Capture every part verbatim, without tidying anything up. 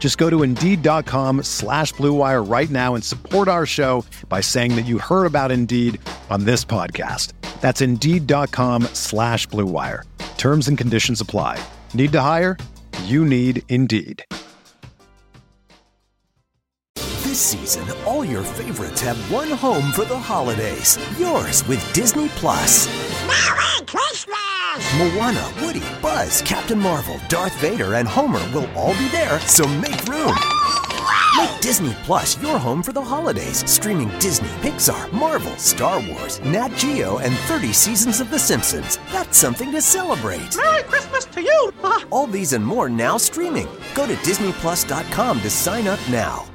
Just go to Indeed.com slash Blue Wire right now and support our show by saying that you heard about Indeed on this podcast. That's Indeed.com slash Blue Wire. Terms and conditions apply. Need to hire? You need Indeed. This season, all your favorites have one home for the holidays. Yours with Disney Plus. Merry Christmas! Moana, Woody, Buzz, Captain Marvel, Darth Vader, and Homer will all be there, so make room. Make Disney Plus your home for the holidays. Streaming Disney, Pixar, Marvel, Star Wars, Nat Geo, and thirty seasons of The Simpsons. That's something to celebrate. Merry Christmas to you! Huh? All these and more now streaming. Go to Disney Plus dot com to sign up now.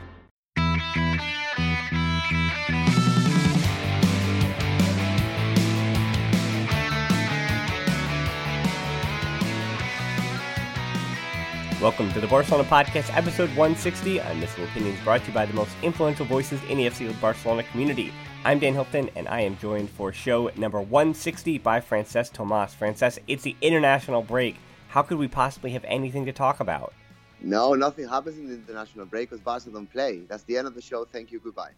Welcome to the Barcelona Podcast, episode one sixty. I'm Missing Opinions, brought to you by the most influential voices in the F C Barcelona community. I'm Dan Hilton, and I am joined for show number one sixty by Francesc Tomàs. Francesc, it's the international break. How could we possibly have anything to talk about? No, nothing happens in the international break because Barcelona don't play. That's the end of the show. Thank you. Goodbye.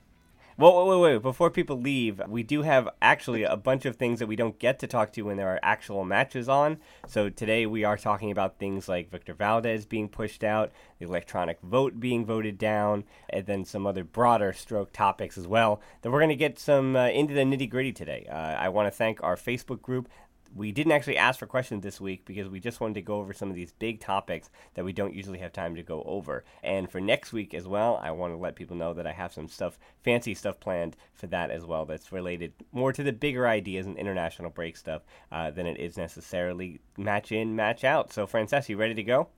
Well, wait, wait, wait. Before people leave, we do have actually a bunch of things that we don't get to talk to when there are actual matches on. So today we are talking about things like Víctor Valdés being pushed out, the electronic vote being voted down, and then some other broader stroke topics as well. Then we're going to get some uh, into the nitty-gritty today. Uh, I want to thank our Facebook group. We didn't actually ask for questions this week because we just wanted to go over some of these big topics that we don't usually have time to go over. And for next week as well, I want to let people know that I have some stuff, fancy stuff planned for that as well that's related more to the bigger ideas and international break stuff uh, than it is necessarily match in, match out. So, Francesc, you ready to go?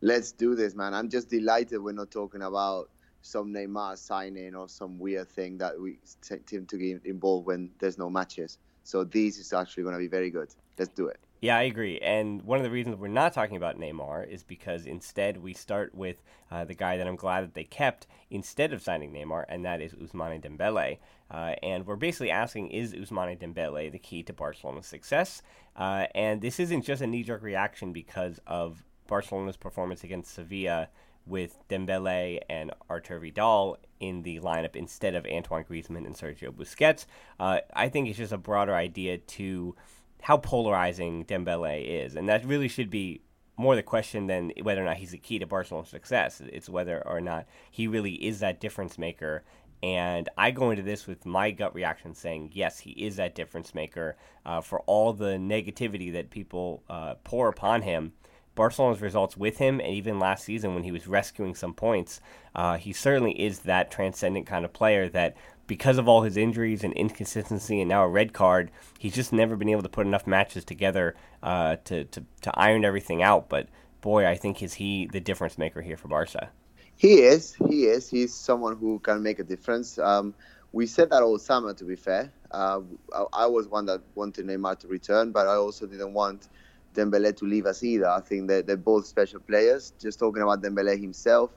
Let's do this, man. I'm just delighted we're not talking about some Neymar signing or some weird thing that we tend to get involved when there's no matches. So this is actually going to be very good. Let's do it. Yeah, I agree. And one of the reasons we're not talking about Neymar is because instead we start with uh, the guy that I'm glad that they kept instead of signing Neymar, and that is Ousmane Dembélé. Uh, and we're basically asking, is Ousmane Dembélé the key to Barcelona's success? Uh, and this isn't just a knee-jerk reaction because of Barcelona's performance against Sevilla with Dembélé and Arthur Vidal in the lineup instead of Antoine Griezmann and Sergio Busquets. Uh, I think it's just a broader idea to how polarizing Dembélé is. And that really should be more the question than whether or not he's the key to Barcelona's success. It's whether or not he really is that difference maker. And I go into this with my gut reaction saying, yes, he is that difference maker. Uh, for all the negativity that people uh, pour upon him, Barcelona's results with him, and even last season when he was rescuing some points, uh, he certainly is that transcendent kind of player that, because of all his injuries and inconsistency and now a red card, he's just never been able to put enough matches together uh, to, to, to iron everything out. But, boy, I think is he the difference maker here for Barca. He is. He is. He's someone who can make a difference. Um, we said that all summer, to be fair. Uh, I, I was one that wanted Neymar to return, but I also didn't want Dembélé to leave us either. I think they're, they're both special players. Just talking about Dembélé himself,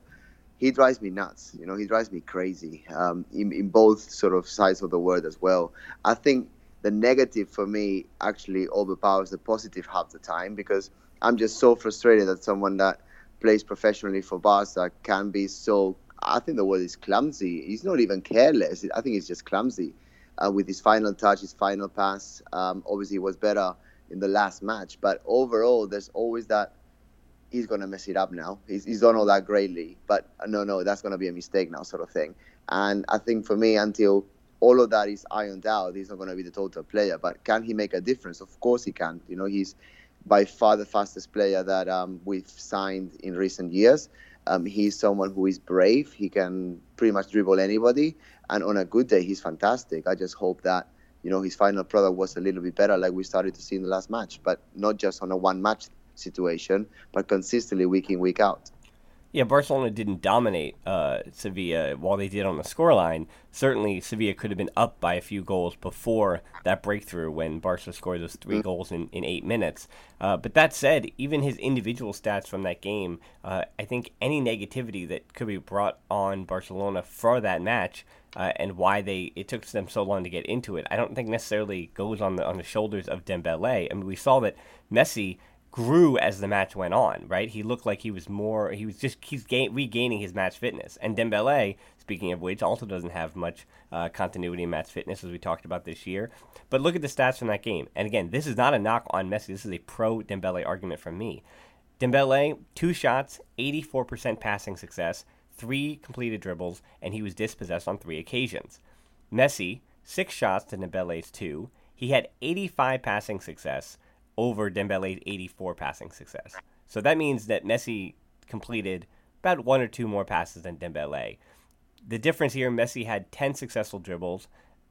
he drives me nuts. You know, he drives me crazy um, in, in both sort of sides of the world as well. I think the negative for me actually overpowers the positive half the time because I'm just so frustrated that someone that plays professionally for Barca can be so, I think the word is clumsy. He's not even careless. I think he's just clumsy uh, with his final touch, his final pass. Um, obviously, he was better in the last match, but overall there's always that he's gonna mess it up now, he's, he's done all that greatly, but no no that's gonna be a mistake now sort of thing. And I think for me, until all of that is ironed out. He's not going to be the total player, but can he make a difference? Of course he can. You know, he's by far the fastest player that um, we've signed in recent years. Um, he's someone who is brave. He can pretty much dribble anybody. And on a good day, he's fantastic. I just hope that, you know, his final product was a little bit better, like we started to see in the last match, but not just on a one-match situation, but consistently week in, week out. Yeah, Barcelona didn't dominate uh, Sevilla while they did on the scoreline. Certainly, Sevilla could have been up by a few goals before that breakthrough when Barca scored those three mm. goals in, in eight minutes. Uh, but that said, even his individual stats from that game, uh, I think any negativity that could be brought on Barcelona for that match uh, and why they it took them so long to get into it, I don't think necessarily goes on the on the shoulders of Dembélé. I mean, we saw that Messi grew as the match went on, right? He looked like he was more, he was just, he's gain, regaining his match fitness. And Dembélé, speaking of which, also doesn't have much uh, continuity in match fitness, as we talked about this year. But look at the stats from that game. And again, this is not a knock on Messi. This is a pro-Dembélé argument from me. Dembélé, two shots, eighty-four percent passing success, three completed dribbles, and he was dispossessed on three occasions. Messi, six shots to Dembélé's two. He had eighty-five passing success, over Dembele's eighty-four passing success. So that means that Messi completed about one or two more passes than Dembele. The difference here, Messi had ten successful dribbles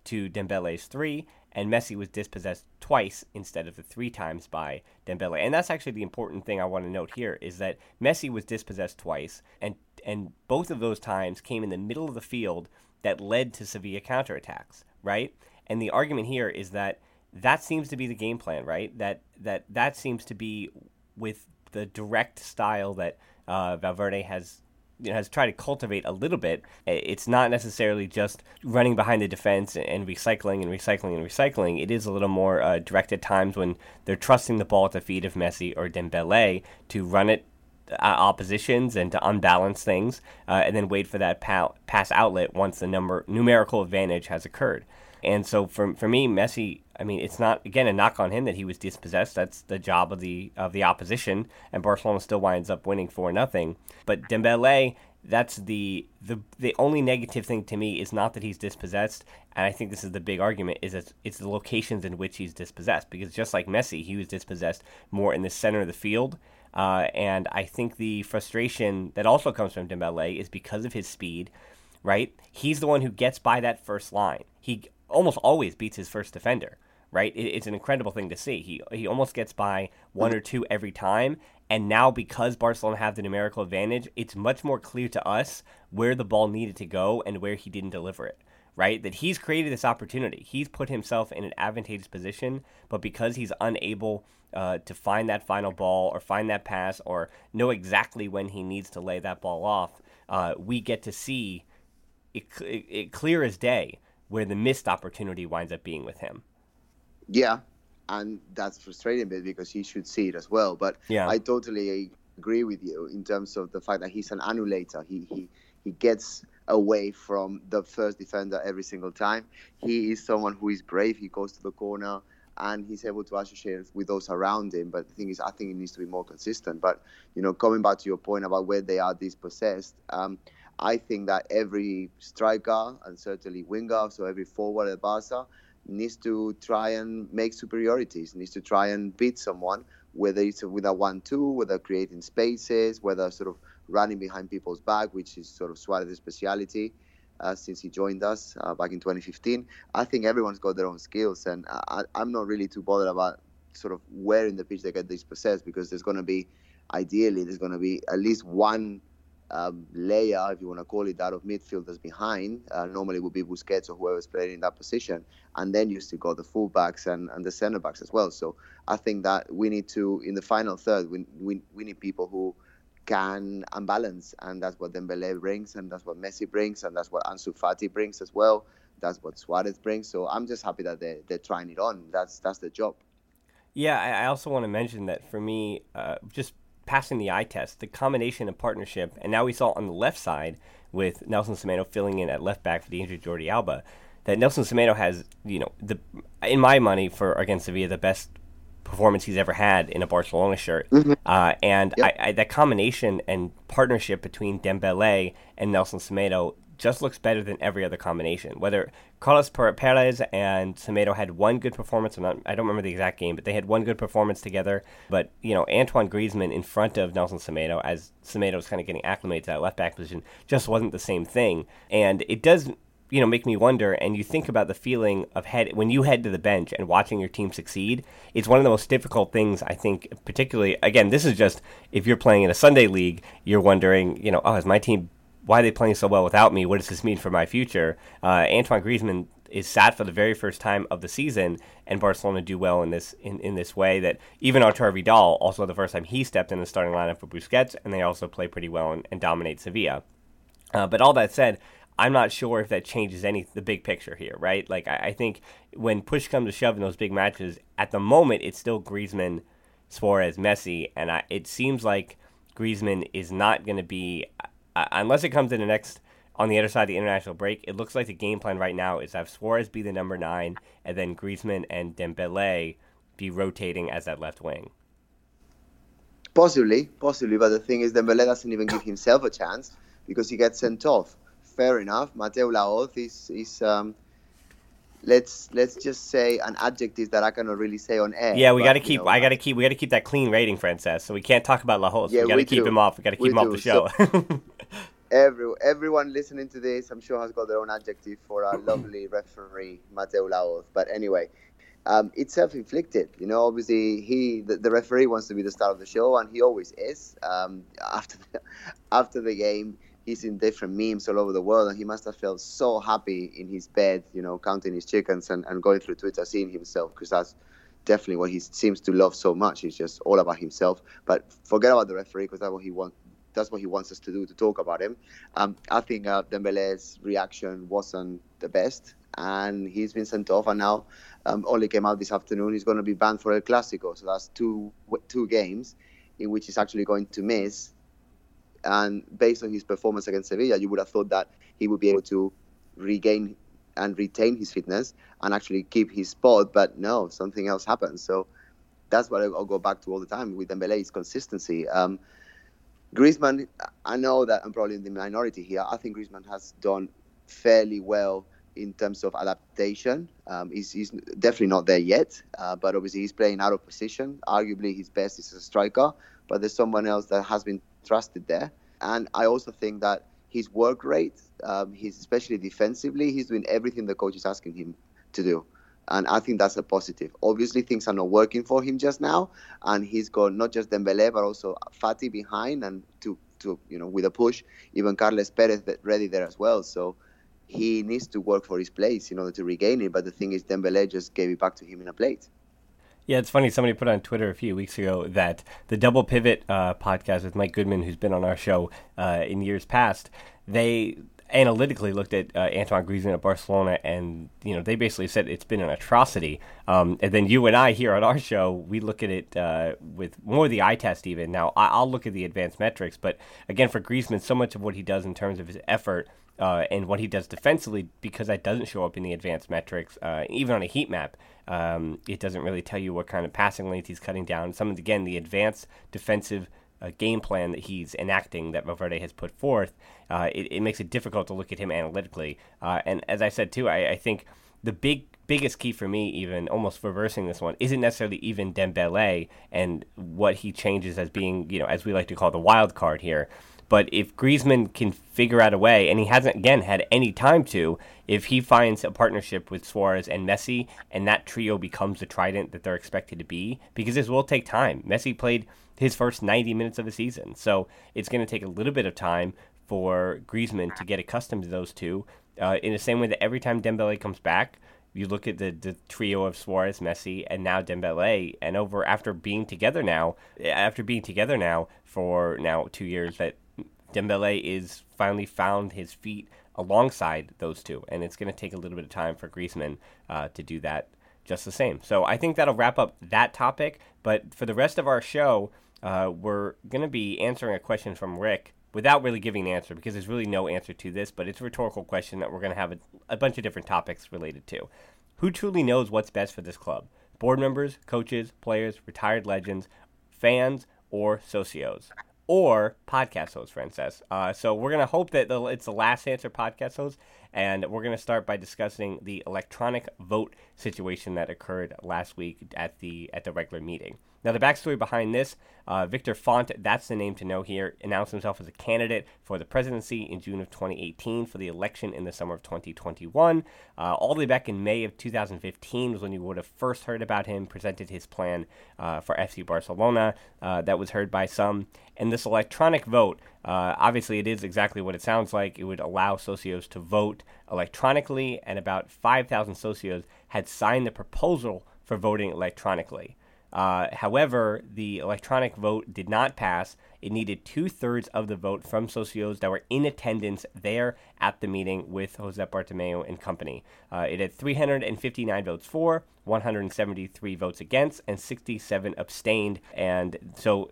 to Dembele's three, and Messi was dispossessed twice instead of the three times by Dembele. And that's actually the important thing I want to note here, is that Messi was dispossessed twice, and, and both of those times came in the middle of the field that led to Sevilla counterattacks, right? And the argument here is that that seems to be the game plan, right? That that that seems to be with the direct style that uh, Valverde has you know, has tried to cultivate a little bit. It's not necessarily just running behind the defense and recycling and recycling and recycling. It is a little more uh, direct at times when they're trusting the ball at the feet of Messi or Dembélé to run it uh, oppositions and to unbalance things uh, and then wait for that pa- pass outlet once the number numerical advantage has occurred. And so for for me, Messi, I mean, it's not, again, a knock on him that he was dispossessed. That's the job of the of the opposition, and Barcelona still winds up winning four nothing. But Dembélé, that's the, the the only negative thing to me is not that he's dispossessed, and I think this is the big argument, is that it's the locations in which he's dispossessed, because just like Messi, he was dispossessed more in the center of the field. Uh, and I think the frustration that also comes from Dembélé is because of his speed, right? He's the one who gets by that first line. He almost always beats his first defender, right? It, it's an incredible thing to see. He he almost gets by one or two every time, and now because Barcelona have the numerical advantage, it's much more clear to us where the ball needed to go and where he didn't deliver it, right? That he's created this opportunity. He's put himself in an advantageous position, but because he's unable uh, to find that final ball or find that pass or know exactly when he needs to lay that ball off, uh, we get to see it, it, it clear as day where the missed opportunity winds up being with him. Yeah, and that's frustrating a bit because he should see it as well. But yeah. I totally agree with you in terms of the fact that he's an annulator. He he he gets away from the first defender every single time. He is someone who is brave. He goes to the corner, and he's able to associate with those around him. But the thing is, I think it needs to be more consistent. But, you know, coming back to your point about where they are dispossessed, um, I think that every striker and certainly winger, so every forward at Barca, needs to try and make superiorities, needs to try and beat someone, whether it's with a one two, whether creating spaces, whether sort of running behind people's back, which is sort of Suárez's speciality uh, since he joined us uh, back in twenty fifteen. I think everyone's got their own skills, and I, I'm not really too bothered about sort of where in the pitch they get dispossessed, because there's going to be, ideally, there's going to be at least one Um, layer, if you want to call it that, of midfielders behind. Uh, normally it would be Busquets or whoever's playing in that position, and then you still got the fullbacks and, and the centre backs as well. So I think that we need to, in the final third, we we, we need people who can unbalance, and that's what Dembélé brings, and that's what Messi brings, and that's what Ansu Fati brings as well. That's what Suarez brings. So I'm just happy that they they're trying it on. That's that's the job. Yeah, I also want to mention that for me, uh, just. passing the eye test, the combination of partnership, and now we saw on the left side with Nelson Semedo filling in at left back for the injured Jordi Alba, that Nelson Semedo has, you know, the in my money for against Sevilla the best performance he's ever had in a Barcelona shirt, mm-hmm. uh, and yep. I, I, that combination and partnership between Dembélé and Nelson Semedo just looks better than every other combination. Whether Carles Pérez and Semedo had one good performance, I'm not, I don't remember the exact game, but they had one good performance together. But, you know, Antoine Griezmann in front of Nelson Semedo, as Semedo was kind of getting acclimated to that left-back position, just wasn't the same thing. And it does, you know, make me wonder, and you think about the feeling of head when you head to the bench and watching your team succeed. It's one of the most difficult things, I think, particularly, again, this is just, if you're playing in a Sunday league, you're wondering, you know, oh, is my team, why are they playing so well without me? What does this mean for my future? Uh, Antoine Griezmann is sat for the very first time of the season, and Barcelona do well in this in, in this way that even Arthur Vidal, also the first time he stepped in the starting lineup for Busquets, and they also play pretty well and, and dominate Sevilla. Uh, but all that said, I'm not sure if that changes any the big picture here, right? Like, I, I think when push comes to shove in those big matches, at the moment, it's still Griezmann, Suarez, Messi, and I, it seems like Griezmann is not going to be, uh, unless it comes in the next, on the other side of the international break, it looks like the game plan right now is have Suarez be the number nine, and then Griezmann and Dembélé be rotating as that left wing. Possibly, possibly, but the thing is Dembélé doesn't even give himself a chance because he gets sent off. Fair enough. Mateu Lahoz is, is um, let's let's just say an adjective that I cannot really say on air. Yeah, we got to keep. You know, I got to keep. We got to keep that clean rating, Frances. So we can't talk about Lahoz. Yeah, we got to keep do. him off. We got to keep we him do. off the show. So, every everyone listening to this, I'm sure, has got their own adjective for our lovely referee Mateu Lahoz. But anyway, um, it's self-inflicted. You know, obviously he the, the referee wants to be the star of the show, and he always is. Um, after the, after the game. He's in different memes all over the world, and he must have felt so happy in his bed, you know, counting his chickens and, and going through Twitter, seeing himself, because that's definitely what he seems to love so much. It's just all about himself. But forget about the referee, because that's what he wants. That's what he wants us to do, to talk about him. Um, I think uh, Dembele's reaction wasn't the best, and he's been sent off. And now, um, Oli came out this afternoon. He's going to be banned for El Clásico, so that's two two games in which he's actually going to miss. And based on his performance against Sevilla, you would have thought that he would be able to regain and retain his fitness and actually keep his spot. But no, something else happened. So that's what I'll go back to all the time with Dembélé, is consistency. Um, Griezmann, I know that I'm probably in the minority here. I think Griezmann has done fairly well in terms of adaptation. Um, he's, he's definitely not there yet, uh, but obviously he's playing out of position. Arguably his best is a striker, but there's someone else that has been trusted there. And I also think that his work rate, um, he's especially defensively, he's doing everything the coach is asking him to do. And I think that's a positive. Obviously, things are not working for him just now. And he's got not just Dembélé, but also Fati behind, and to, to you know, with a push, even Carles Pérez ready there as well. So he needs to work for his place in order to regain it. But the thing is, Dembélé just gave it back to him in a plate. Yeah, it's funny. Somebody put on Twitter a few weeks ago that the Double Pivot uh, podcast with Mike Goodman, who's been on our show uh, in years past, they analytically looked at uh, Antoine Griezmann at Barcelona, and you know they basically said it's been an atrocity. Um, and then you and I here on our show, we look at it uh, with more of the eye test even. Now, I- I'll look at the advanced metrics, but again, for Griezmann, so much of what he does in terms of his effort uh, and what he does defensively, because that doesn't show up in the advanced metrics, uh, even on a heat map. Um, it doesn't really tell you what kind of passing lanes he's cutting down. Some of, again, the advanced defensive uh, game plan that he's enacting, that Valverde has put forth, uh, it, it makes it difficult to look at him analytically. Uh, and as I said, too, I, I think the big biggest key for me, even almost reversing this one, isn't necessarily even Dembélé and what he changes as being, you know, as we like to call the wild card here. But if Griezmann can figure out a way, and he hasn't, again, had any time to, if he finds a partnership with Suarez and Messi, and that trio becomes the trident that they're expected to be, because this will take time. Messi played his first ninety minutes of the season, so it's going to take a little bit of time for Griezmann to get accustomed to those two, uh, in the same way that every time Dembélé comes back, you look at the, the trio of Suarez, Messi, and now Dembélé, and over after being together now, after being together now for now two years, that Dembélé is finally found his feet alongside those two, and it's going to take a little bit of time for Griezmann uh, to do that just the same. So I think that'll wrap up that topic, but for the rest of our show, uh, we're going to be answering a question from Rick without really giving an answer, because there's really no answer to this, but it's a rhetorical question that we're going to have a, a bunch of different topics related to. Who truly knows what's best for this club? Board members, coaches, players, retired legends, fans, or socios? or podcast host, Frances. Uh, so we're going to hope that the, it's the last answer podcast host, and we're going to start by discussing the electronic vote situation that occurred last week at the at the regular meeting. Now, the backstory behind this, uh, Victor Font, that's the name to know here, announced himself as a candidate for the presidency in June of twenty eighteen for the election in the summer of twenty twenty-one. Uh, all the way back in May of two thousand fifteen was when you would have first heard about him, presented his plan uh, for F C Barcelona. Uh, that was heard by some. And this electronic vote, uh, obviously it is exactly what it sounds like. It would allow socios to vote electronically, and about five thousand socios had signed the proposal for voting electronically. Uh, however, the electronic vote did not pass. It needed two-thirds of the vote from socios that were in attendance there at the meeting with Josep Bartomeu and company. Uh, it had three hundred fifty-nine votes for, one hundred seventy-three votes against, and sixty-seven abstained. And so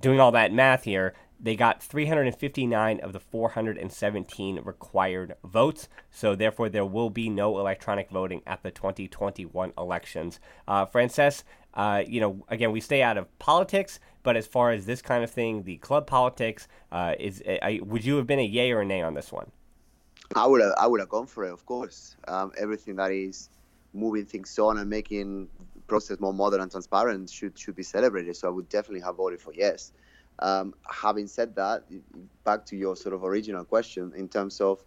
doing all that math here, they got three hundred fifty-nine of the four hundred seventeen required votes, so therefore there will be no electronic voting at the twenty twenty-one elections. Uh, Frances, uh, you know, again, we stay out of politics, but as far as this kind of thing, the club politics, uh, is I, would you have been a yay or a nay on this one? I would have, I would have gone for it, of course. Um, everything that is moving things on and making the process more modern and transparent should should be celebrated, so I would definitely have voted for yes. Um, having said that, back to your sort of original question in terms of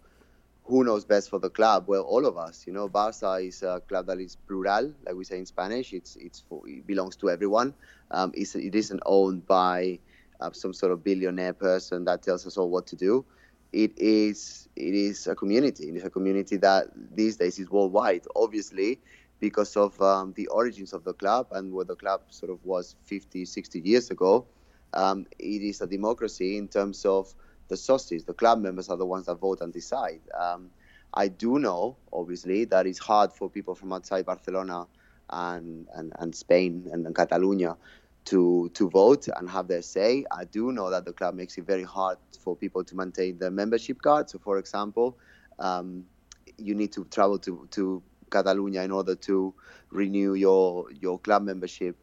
who knows best for the club, well, all of us. You know, Barca is a club that is plural, like we say in Spanish. It's it's for, it belongs to everyone. Um, it's, it isn't owned by uh, some sort of billionaire person that tells us all what to do. It is it is a community. It is a community that these days is worldwide, obviously, because of um, the origins of the club and where the club sort of was fifty, sixty years ago. Um, it is a democracy in terms of the socios. The club members are the ones that vote and decide. Um, I do know, obviously, that it's hard for people from outside Barcelona and, and, and Spain and, and Catalonia to to vote and have their say. I do know that the club makes it very hard for people to maintain their membership card. So, for example, um, you need to travel to, to Catalonia in order to renew your your club membership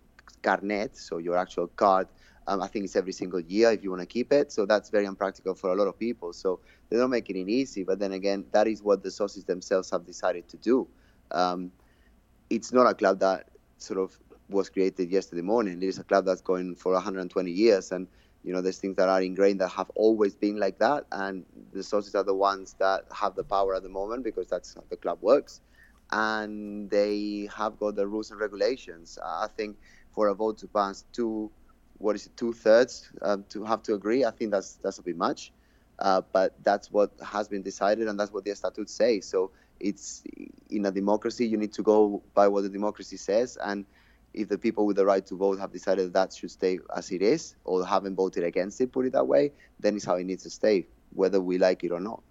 carnet, so your actual card. Um, I think it's every single year if you want to keep it. So that's very impractical for a lot of people. So they don't make it easy. But then again, that is what the socios themselves have decided to do. Um, it's not a club that sort of was created yesterday morning. It is a club that's going for one hundred twenty years. And, you know, there's things that are ingrained that have always been like that. And the socios are the ones that have the power at the moment because that's how the club works. And they have got the rules and regulations. I think for a vote to pass two... what is it, two-thirds um, to have to agree? I think that's that's a bit much, uh, but that's what has been decided, and that's what the statutes say. So it's in a democracy, you need to go by what the democracy says, and if the people with the right to vote have decided that should stay as it is, or haven't voted against it, put it that way, then it's how it needs to stay, whether we like it or not.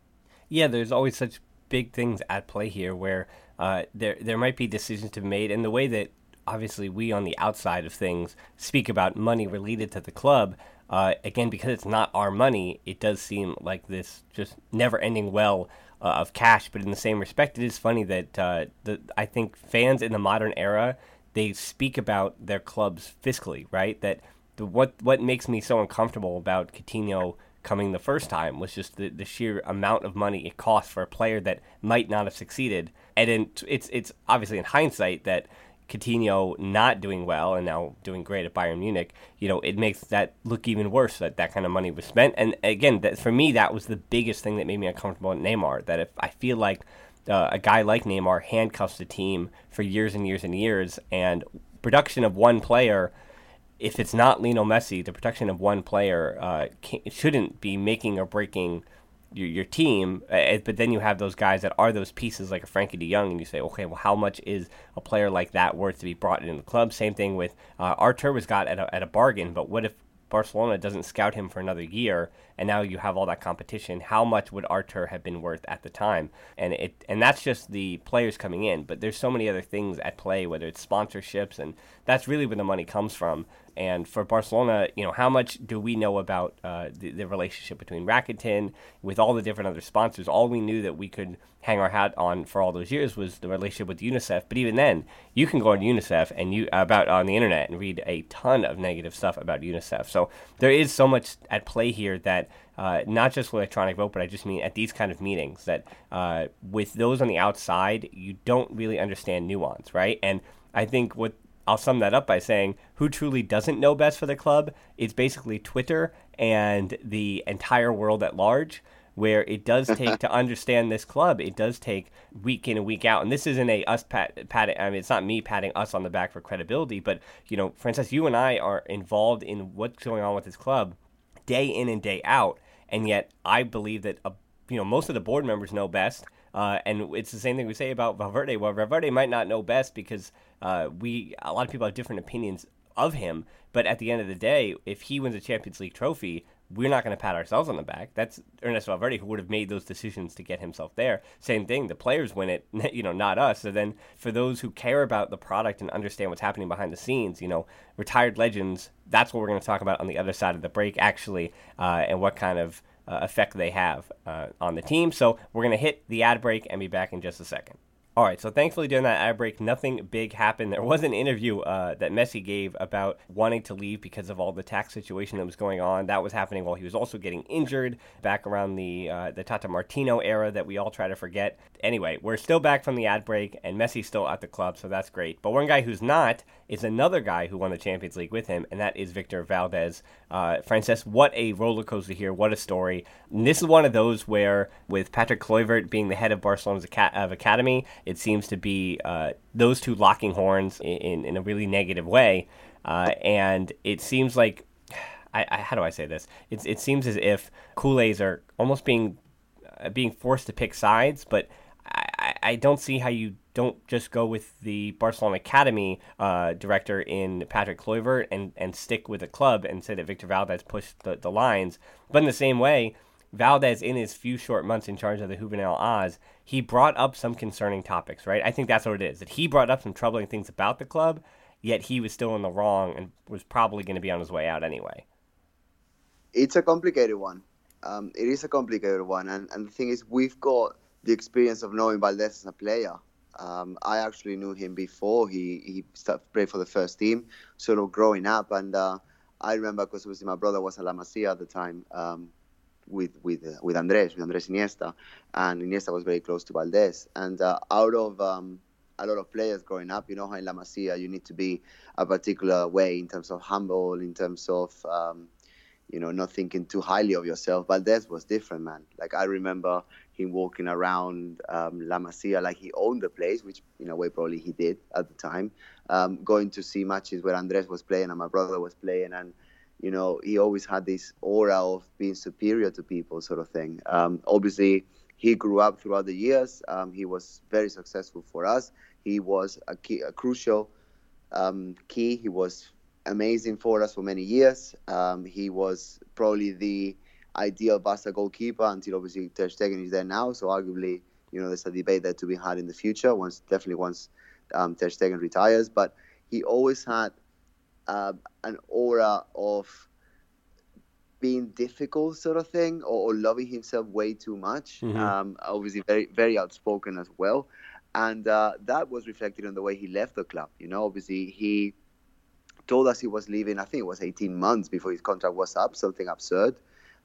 Yeah, there's always such big things at play here where uh, there there might be decisions to be made, and the way that obviously, we on the outside of things speak about money related to the club. Uh, again, because it's not our money, it does seem like this just never-ending well uh, of cash. But in the same respect, it is funny that uh, the, I think fans in the modern era, they speak about their clubs fiscally, right? That the, what what makes me so uncomfortable about Coutinho coming the first time was just the, the sheer amount of money it cost for a player that might not have succeeded. And in, it's it's obviously in hindsight that Coutinho not doing well and now doing great at Bayern Munich, you know, it makes that look even worse that that kind of money was spent. And again, that, for me, that was the biggest thing that made me uncomfortable at Neymar, that if I feel like uh, a guy like Neymar handcuffs the team for years and years and years, and production of one player, if it's not Lionel Messi, the production of one player uh, shouldn't be making or breaking your your team, but then you have those guys that are those pieces like a Frankie de Jong, and you say, okay, well, how much is a player like that worth to be brought into the club? Same thing with uh, Arthur was got at a, at a bargain, but what if Barcelona doesn't scout him for another year, and now you have all that competition? How much would Arthur have been worth at the time? And it and that's just the players coming in, but there's so many other things at play, whether it's sponsorships, and that's really where the money comes from. And for Barcelona, you know, how much do we know about uh, the, the relationship between Rakuten with all the different other sponsors? All we knew that we could hang our hat on for all those years was the relationship with UNICEF. But even then, you can go on UNICEF and you about on the internet and read a ton of negative stuff about UNICEF. So So there is so much at play here that uh, not just electronic vote, but I just mean at these kind of meetings that uh, with those on the outside, you don't really understand nuance, right? And I think what I'll sum that up by saying who truly doesn't know best for the club is basically Twitter and the entire world at large, where it does take to understand this club. It does take week in and week out. And this isn't a us pat, pat, I mean, it's not me patting us on the back for credibility, but, you know, Frances, you and I are involved in what's going on with this club day in and day out. And yet I believe that, uh, you know, most of the board members know best. Uh, and it's the same thing we say about Valverde. Well, Valverde might not know best because uh, we a lot of people have different opinions of him. But at the end of the day, if he wins a Champions League trophy, we're not going to pat ourselves on the back. That's Ernesto Valverde, who would have made those decisions to get himself there. Same thing. The players win it, you know, not us. So then for those who care about the product and understand what's happening behind the scenes, you know, retired legends, that's what we're going to talk about on the other side of the break, actually, uh, and what kind of uh, effect they have uh, on the team. So we're going to hit the ad break and be back in just a second. All right, so thankfully during that ad break, nothing big happened. There was an interview uh, that Messi gave about wanting to leave because of all the tax situation that was going on. That was happening while he was also getting injured back around the uh, the Tata Martino era that we all try to forget. Anyway, we're still back from the ad break, and Messi's still at the club, so that's great. But one guy who's not is another guy who won the Champions League with him, and that is Víctor Valdés. Uh, Frances, what a roller coaster here. What a story. And this is one of those where, with Patrick Kluivert being the head of Barcelona's aca- of academy, it seems to be uh, those two locking horns in, in, in a really negative way. Uh, and it seems like, I, I, how do I say this? It's, it seems as if culés are almost being uh, being forced to pick sides, but I, I don't see how you don't just go with the Barcelona Academy uh, director in Patrick Kluivert and, and stick with the club and say that Víctor Valdés pushed the, the lines. But in the same way, Valdés, in his few short months in charge of the Juvenil Oz, he brought up some concerning topics, right? I think that's what it is, that he brought up some troubling things about the club, yet he was still in the wrong and was probably going to be on his way out anyway. It's a complicated one. Um, it is a complicated one. And, and the thing is, we've got the experience of knowing Valdés as a player. Um, I actually knew him before he, he started playing for the first team, sort of growing up. And uh, I remember because obviously my brother was at La Masia at the time, um, with with uh, with Andrés, with Andrés Iniesta, and Iniesta was very close to Valdés. And uh, out of um, a lot of players growing up, you know how in La Masia you need to be a particular way in terms of humble, in terms of, um, you know, not thinking too highly of yourself. Valdés was different, man. Like, I remember him walking around um, La Masia like he owned the place, which in a way probably he did at the time, um, going to see matches where Andrés was playing and my brother was playing, and you know, he always had this aura of being superior to people, sort of thing. Um, obviously, he grew up throughout the years. Um, he was very successful for us. He was a, key, a crucial um, key. He was amazing for us for many years. Um, he was probably the ideal Barca goalkeeper until obviously Ter Stegen is there now. So arguably, you know, there's a debate there to be had in the future. Once, definitely once um, Ter Stegen retires. But he always had Uh, an aura of being difficult, sort of thing, or, or loving himself way too much. Mm-hmm. Um, obviously, very very outspoken as well, and uh, that was reflected in the way he left the club. You know, obviously he told us he was leaving. I think it was eighteen months before his contract was up, something absurd,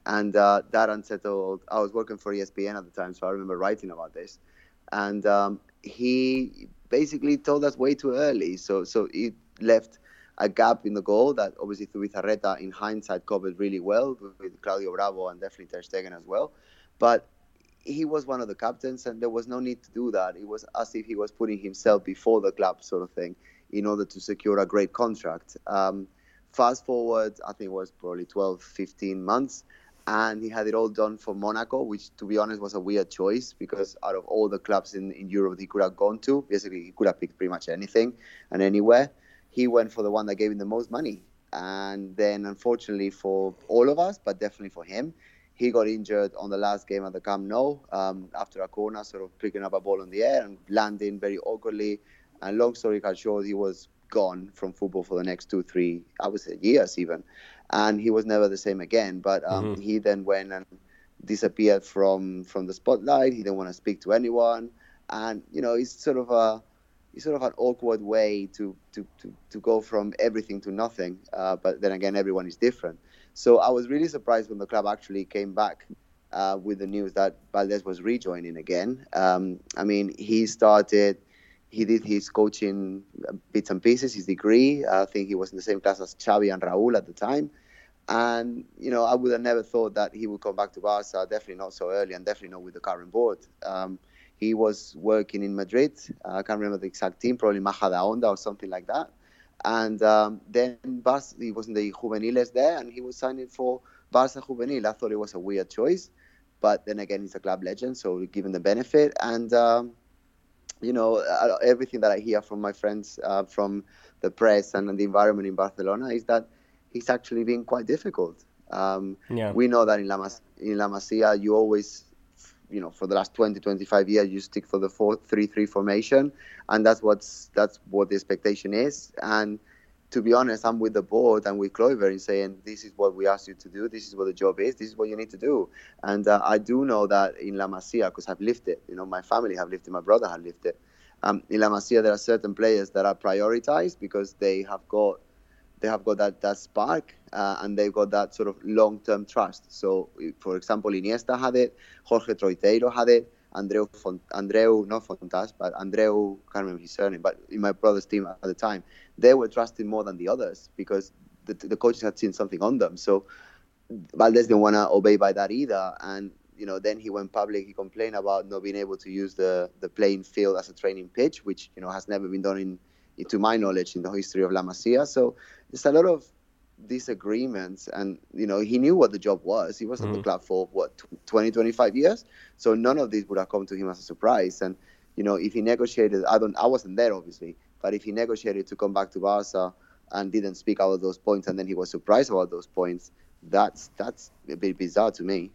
and uh, that unsettled. I was working for E S P N at the time, so I remember writing about this, and um, he basically told us way too early. So so it left a gap in the goal that obviously Zubizarreta in hindsight covered really well with Claudio Bravo and definitely Ter Stegen as well. But he was one of the captains and there was no need to do that. It was as if he was putting himself before the club, sort of thing, in order to secure a great contract. Um, fast forward, I think it was probably twelve, fifteen months, and he had it all done for Monaco, which to be honest was a weird choice because out of all the clubs in, in Europe he could have gone to, basically he could have picked pretty much anything and anywhere. He went for the one that gave him the most money. And then, unfortunately for all of us, but definitely for him, he got injured on the last game at the Camp Nou um, after a corner, sort of picking up a ball in the air and landing very awkwardly. And long story short, he was gone from football for the next two, three, I would say years even. And he was never the same again. But um, mm-hmm. he then went and disappeared from, from the spotlight. He didn't want to speak to anyone. And, you know, it's sort of a... it's sort of an awkward way to, to, to, to go from everything to nothing. Uh, but then again, everyone is different. So I was really surprised when the club actually came back uh, with the news that Valdés was rejoining again. Um, I mean, he started, he did his coaching bits and pieces, his degree. I think he was in the same class as Xavi and Raúl at the time. And, you know, I would have never thought that he would come back to Barca, definitely not so early and definitely not with the current board. Um, He was working in Madrid. Uh, I can't remember the exact team, probably Majadahonda or something like that. And um, then Barca, he was in the Juveniles there, and he was signing for Barca Juvenil. I thought it was a weird choice. But then again, he's a club legend, so we give him the benefit. And, um, you know, everything that I hear from my friends, uh, from the press and, and the environment in Barcelona is that he's actually been quite difficult. Um, yeah. We know that in La, Mas- in La Masia, you always... you know, for the last twenty, twenty-five years, you stick for the four three three formation. And that's what's that's what the expectation is. And to be honest, I'm with the board and with Kluivert in saying, this is what we asked you to do. This is what the job is. This is what you need to do. And uh, I do know that in La Masia, because I've lived it, you know, my family have lived it, my brother have lived it. Um, in La Masia, there are certain players that are prioritized because they have got they have got that, that spark uh, and they've got that sort of long-term trust. So, for example, Iniesta had it, Jorge Troiteiro had it, Andreu, Font- Andreu not Fontas, but Andreu, can't remember his surname, but in my brother's team at the time, they were trusted more than the others because the, the coaches had seen something on them. So Valdés didn't want to obey by that either. And, you know, then he went public, he complained about not being able to use the, the playing field as a training pitch, which, you know, has never been done in, to my knowledge, in the history of La Masia. So there's a lot of disagreements. And, you know, he knew what the job was. He was mm. at the club for, what, twenty, twenty-five years? So none of these would have come to him as a surprise. And, you know, if he negotiated, I don't, I wasn't there, obviously, but if he negotiated to come back to Barca and didn't speak out of those points and then he was surprised about those points, that's that's a bit bizarre to me.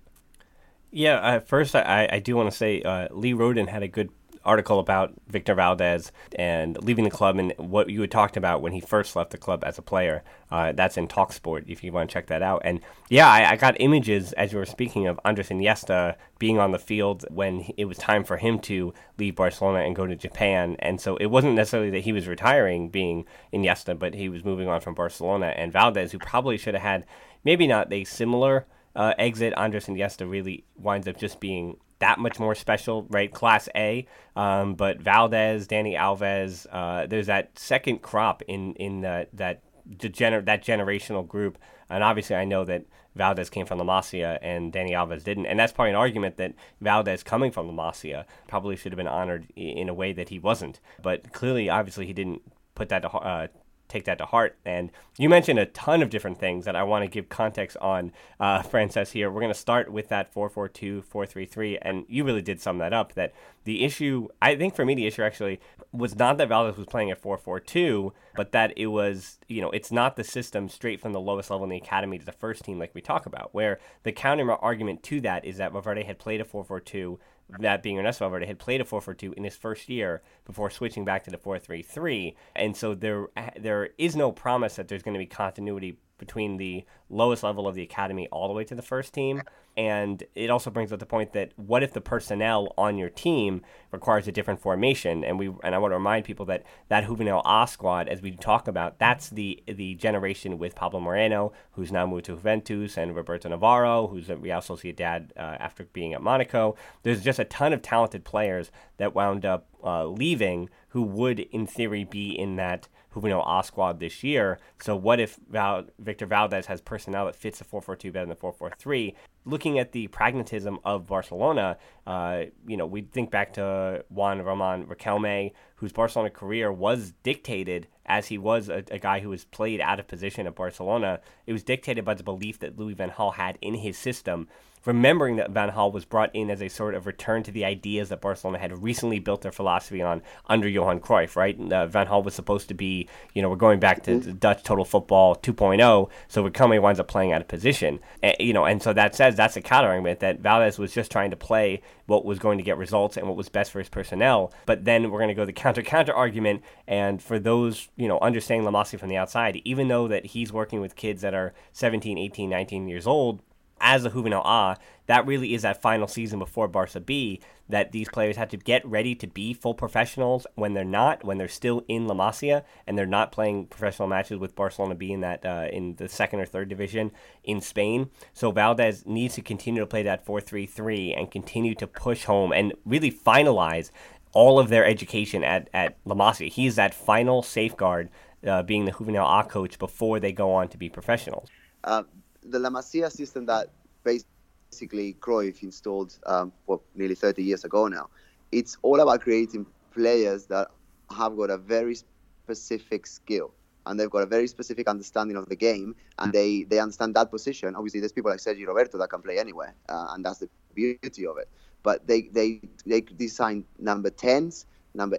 Yeah, uh, first, I, I do want to say uh, Lee Roden had a good article about Victor Valdés and leaving the club and what you had talked about when he first left the club as a player. Uh, that's in TalkSport if you want to check that out. And yeah, I, I got images as you were speaking of Andrés Iniesta being on the field when it was time for him to leave Barcelona and go to Japan. And so it wasn't necessarily that he was retiring being Iniesta, but he was moving on from Barcelona. And Valdés, who probably should have had maybe not a similar uh, exit, Andrés Iniesta really winds up just being that much more special, right? Class A, um, but Valdés, Dani Alves, uh, there's that second crop in in the, that gener- that generational group, and obviously I know that Valdés came from La Masia and Dani Alves didn't, and that's probably an argument that Valdés coming from La Masia probably should have been honored in a way that he wasn't, but clearly, obviously, he didn't put that to, uh, take that to heart. And you mentioned a ton of different things that I want to give context on, uh, Frances, here. We're going to start with that four four two, four three three, and you really did sum that up, that the issue, I think for me, the issue actually was not that Valdés was playing at four four two, but that it was, you know, it's not the system straight from the lowest level in the academy to the first team like we talk about, where the counter argument to that is that Valverde had played a four four two, that being Ernesto Valverde, had played a four four two in his first year before switching back to the four three three. And so there there is no promise that there's going to be continuity between the lowest level of the academy all the way to the first team. And it also brings up the point that what if the personnel on your team requires a different formation? And we and I want to remind people that that Juvenil A squad, as we talk about, that's the the generation with Pablo Moreno, who's now moved to Juventus, and Roberto Navarro, who's at Real Sociedad uh, after being at Monaco. There's just a ton of talented players that wound up uh, leaving who would, in theory, be in that Juvenil A squad this year. So what if Val- Victor Valdés has personnel that fits the four four two better than the four four three? Looking at the pragmatism of Barcelona, uh, you know, we think back to Juan Ramon Riquelme, whose Barcelona career was dictated, as he was a, a guy who was played out of position at Barcelona. It was dictated by the belief that Louis van Gaal had in his system, remembering that Van Gaal was brought in as a sort of return to the ideas that Barcelona had recently built their philosophy on under Johan Cruyff, right? Uh, Van Gaal was supposed to be, you know, we're going back to mm-hmm. Dutch total football two point oh, so Riquelme winds up playing out of position. And, you know, and so that says that's a counter-argument that Valdés was just trying to play what was going to get results and what was best for his personnel. But then we're going to go the counter-counter-argument, and for those, you know, understanding La Masia from the outside, even though that he's working with kids that are seventeen, eighteen, nineteen years old, as a juvenil A, that really is that final season before Barca B, that these players have to get ready to be full professionals when they're not, when they're still in La Masia, and they're not playing professional matches with Barcelona B in that uh, in the second or third division in Spain. So Valdés needs to continue to play that four three three and continue to push home and really finalize all of their education at, at La Masia. He's that final safeguard, uh, being the Juvenil A coach before they go on to be professionals. Uh, the La Masia system that based basically Cruyff installed um, what, nearly thirty years ago now. It's all about creating players that have got a very specific skill and they've got a very specific understanding of the game, and they, they understand that position. Obviously, there's people like Sergi Roberto that can play anywhere, uh, and that's the beauty of it. But they, they, they design number tens, number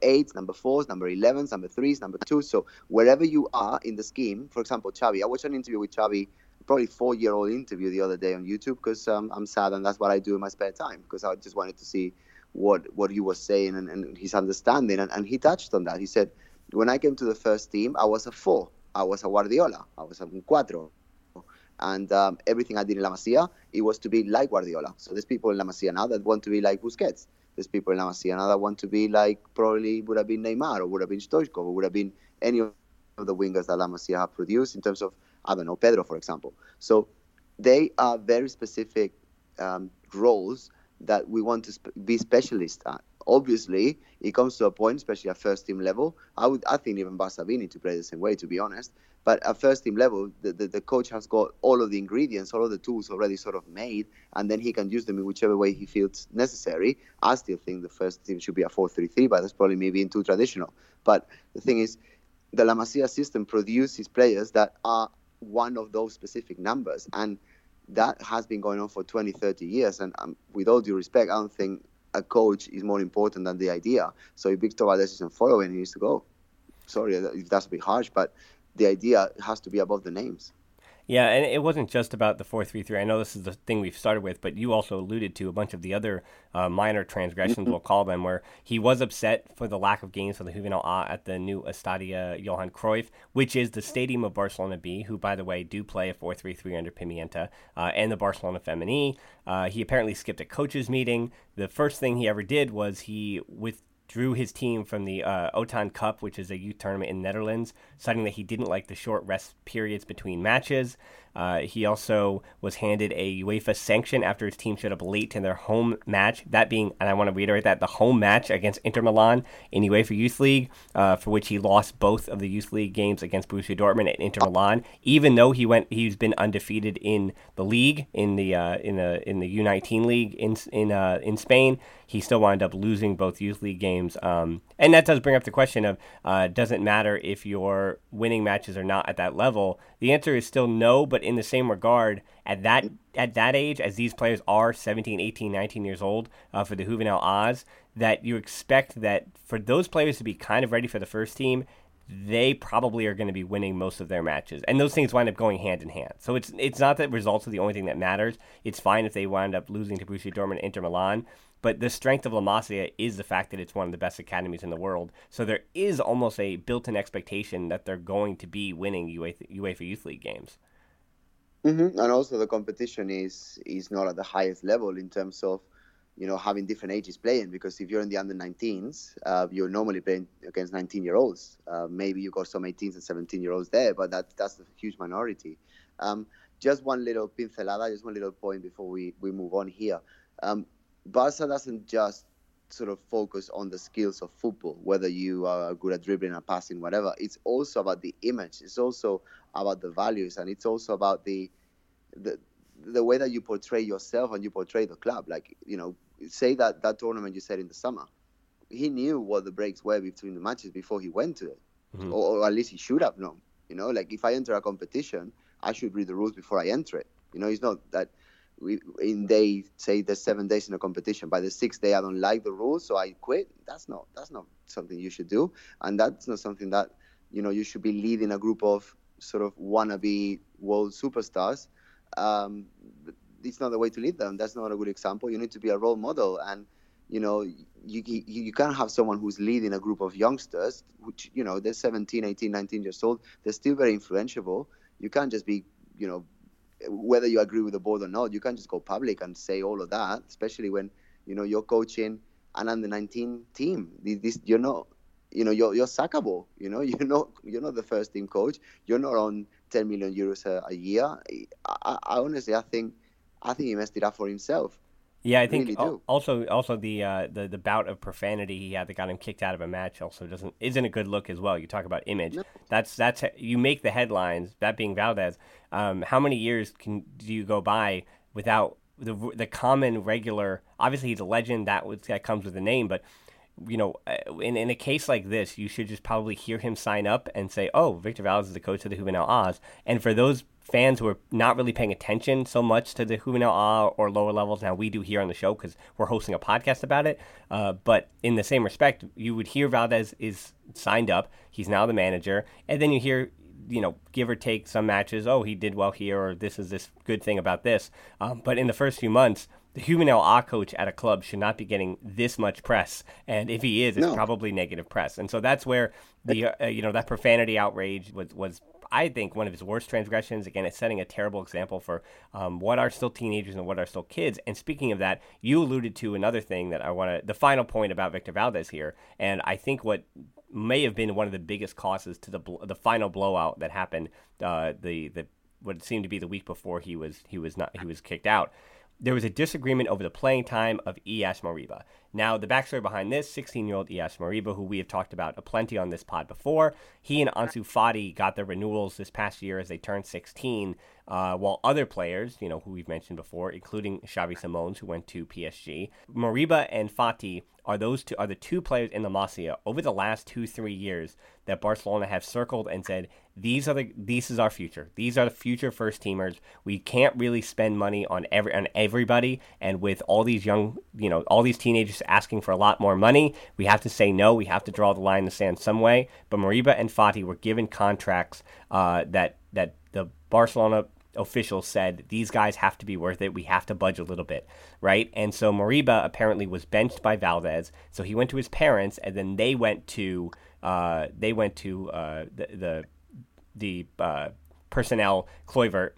eights, number fours, number elevens, number threes, number twos. So wherever you are in the scheme, for example, Xavi, I watched an interview with Xavi, probably four-year-old interview the other day on YouTube, because um, I'm sad and that's what I do in my spare time, because I just wanted to see what what he was saying and, and his understanding, and, and he touched on that. He said, when I came to the first team, I was a four, I was a Guardiola, I was a cuatro, and um, everything I did in La Masia, it was to be like Guardiola. So there's people in La Masia now that want to be like Busquets. There's people in La Masia now that want to be like, probably would have been Neymar, or would have been Stoichkov, or would have been any of the wingers that La Masia have produced in terms of, I don't know, Pedro, for example. So they are very specific um, roles that we want to sp- be specialists at. Obviously, it comes to a point, especially at first-team level. I would, I think even Barça B need to play the same way, to be honest. But at first-team level, the, the, the coach has got all of the ingredients, all of the tools already sort of made, and then he can use them in whichever way he feels necessary. I still think the first team should be a four three three, but that's probably me being too traditional. But the thing is, the La Masia system produces players that are one of those specific numbers, and that has been going on for twenty, thirty years, and um, with all due respect, I don't think a coach is more important than the idea. So if Víctor Valdés isn't following, he needs to go. Sorry if that's a bit harsh, but the idea has to be above the names. Yeah, and it wasn't just about the four three three. I know this is the thing we've started with, but you also alluded to a bunch of the other uh, minor transgressions, we'll call them, where he was upset for the lack of games for the Juvenil A at the new Estadio Johan Cruyff, which is the stadium of Barcelona B, who, by the way, do play a four three three under Pimienta, uh, and the Barcelona Femení. Uh, he apparently skipped a coaches' meeting. The first thing he ever did was he withdrew drew his team from the uh, OTAN Cup, which is a youth tournament in the Netherlands, citing that he didn't like the short rest periods between matches. Uh, he also was handed a UEFA sanction after his team showed up late to their home match, that being, and I want to reiterate that, the home match against Inter Milan in UEFA Youth League, uh, for which he lost both of the Youth League games against Borussia Dortmund and Inter Milan, even though he went, he's been undefeated in the league, in the uh, in the in the U nineteen league in in uh, in Spain. He still wound up losing both Youth League games, um, and that does bring up the question of, uh, does it matter if you're winning matches or not at that level? The answer is still no, but in the same regard, at that at that age, as these players are seventeen, eighteen, nineteen years old, uh, for the Juvenil A's, that you expect that for those players to be kind of ready for the first team, they probably are going to be winning most of their matches. And those things wind up going hand in hand. So it's it's not that results are the only thing that matters. It's fine if they wind up losing to Borussia Dortmund and Inter Milan, but the strength of La Masia is the fact that it's one of the best academies in the world. So there is almost a built-in expectation that they're going to be winning UEFA Youth League games. Mm-hmm. And also the competition is is not at the highest level in terms of, you know, having different ages playing, because if you're in the under nineteens, uh, you're normally playing against nineteen-year-olds. Uh, maybe you got some eighteens and seventeen-year-olds there, but that that's a huge minority. Um, just one little pincelada, just one little point before we, we move on here. Um, Barca doesn't just sort of focus on the skills of football, whether you are good at dribbling or passing, whatever. It's also about the image. It's also about the values, and it's also about the the the way that you portray yourself and you portray the club. Like, you know, say that that tournament you said in the summer, he knew what the breaks were between the matches before he went to it, mm-hmm. or, or at least he should have known. You know, like if I enter a competition, I should read the rules before I enter it. You know, it's not that we, in they say there's seven days in a competition. By the sixth day, I don't like the rules, so I quit. That's not that's not something you should do, and that's not something that, you know, you should be leading a group of sort of wannabe world superstars. Um, it's not the way to lead them. That's not a good example. You need to be a role model, and you know you you, you can't have someone who's leading a group of youngsters, which, you know, they're seventeen, eighteen, nineteen years old. They're still very influential. You can't just be, you know, whether you agree with the board or not, you can't just go public and say all of that, especially when, you know, you're coaching an under nineteen team. This, you're not, you know, you're you're sackable. You know, you're not you're not the first team coach. You're not on ten million euros a, a year. I, I honestly, I think, I think he messed it up for himself. Yeah, I think really also also the, uh, the the bout of profanity he had that got him kicked out of a match also doesn't isn't a good look as well. You talk about image. No. That's that's you make the headlines. That being Valdés, um, how many years can do you go by without the the common regular? Obviously, he's a legend. That was, that comes with the name, but you know, in in a case like this, you should just probably hear him sign up and say, "Oh, Víctor Valdés is the coach of the Juvenil A's," and for those fans who are not really paying attention so much to the Juvenil A or lower levels. Now, we do here on the show because we're hosting a podcast about it. Uh, but in the same respect, you would hear Valdés is signed up. He's now the manager. And then you hear, you know, give or take some matches. Oh, he did well here, or this is this good thing about this. Um, but in the first few months, the Juvenil A coach at a club should not be getting this much press. And if he is, it's no. probably negative press. And so that's where the, uh, you know, that profanity outrage was, was I think, one of his worst transgressions. Again, it's setting a terrible example for um, what are still teenagers and what are still kids. And speaking of that, you alluded to another thing that I want to, the final point about Víctor Valdés here. And I think what may have been one of the biggest causes to the the final blowout that happened, uh, the the what seemed to be the week before he was he was not he was kicked out. There was a disagreement over the playing time of Ilaix Moriba. Now, the backstory behind this, sixteen-year-old Ilaix Moriba, who we have talked about aplenty on this pod before, he and Ansu Fati got their renewals this past year as they turned sixteen, uh, while other players, you know, who we've mentioned before, including Xavi Simons, who went to P S G, Moriba and Fati are those two are the two players in La Masia over the last two, three years that Barcelona have circled and said, these are the this is our future. These are the future first teamers. We can't really spend money on every on everybody, and with all these young, you know, all these teenagers asking for a lot more money, we have to say no. We have to draw the line in the sand some way. But Moriba and Fati were given contracts uh, that that the Barcelona officials said, these guys have to be worth it. We have to budge a little bit, right? And so Moriba apparently was benched by Valdés. So he went to his parents, and then they went to uh, they went to uh, the the, the uh, personnel Kluivert,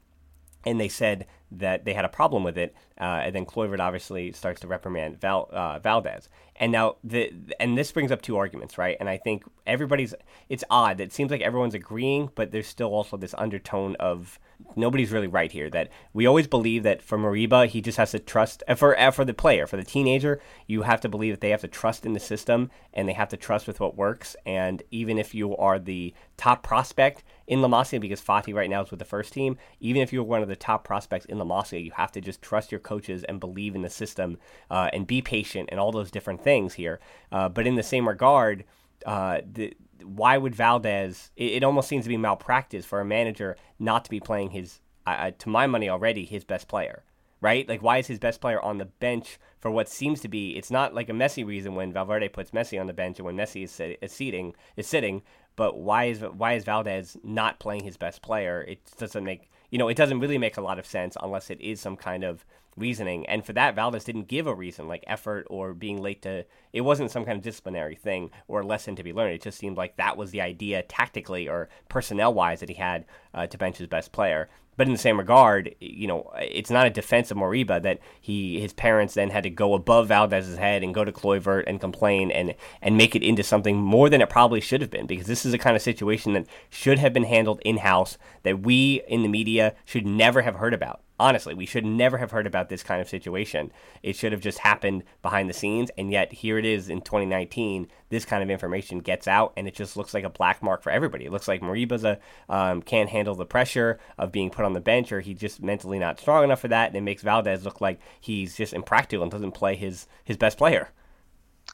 and they said that they had a problem with it. Uh, and then Kluivert obviously starts to reprimand Val, uh, Valdés. And now the and this brings up two arguments, right? And I think everybody's it's odd. It seems like everyone's agreeing, but there's still also this undertone of nobody's really right here. That we always believe that for Moriba, he just has to trust for for the player, for the teenager. You have to believe that they have to trust in the system and they have to trust with what works. And even if you are the top prospect in La Masia, because Fati right now is with the first team, even if you're one of the top prospects in La Masia, you have to just trust your coaches and believe in the system uh, and be patient and all those different things here. Uh, but in the same regard, uh, the, why would Valdés, it, it almost seems to be malpractice for a manager not to be playing his, uh, to my money already, his best player, right? Like, why is his best player on the bench for what seems to be, it's not like a Messi reason when Valverde puts Messi on the bench and when Messi is, sit, is, seating, is sitting, but why is why is Valdés not playing his best player? It doesn't make, you know, it doesn't really make a lot of sense unless it is some kind of reasoning. And for that, Valdés didn't give a reason, like effort or being late to, it wasn't some kind of disciplinary thing or lesson to be learned. It just seemed like that was the idea tactically or personnel-wise that he had uh, to bench his best player. But in the same regard, you know, it's not a defense of Moriba that he his parents then had to go above Valdés's head and go to Kluivert and complain and, and make it into something more than it probably should have been, because this is the kind of situation that should have been handled in-house, that we in the media should never have heard about. Honestly, we should never have heard about this kind of situation. It should have just happened behind the scenes, and yet here it is in twenty nineteen. This kind of information gets out, and it just looks like a black mark for everybody. It looks like Moriba's a, um, can't handle the pressure of being put on the bench, or he's just mentally not strong enough for that, and it makes Valdés look like he's just impractical and doesn't play his, his best player.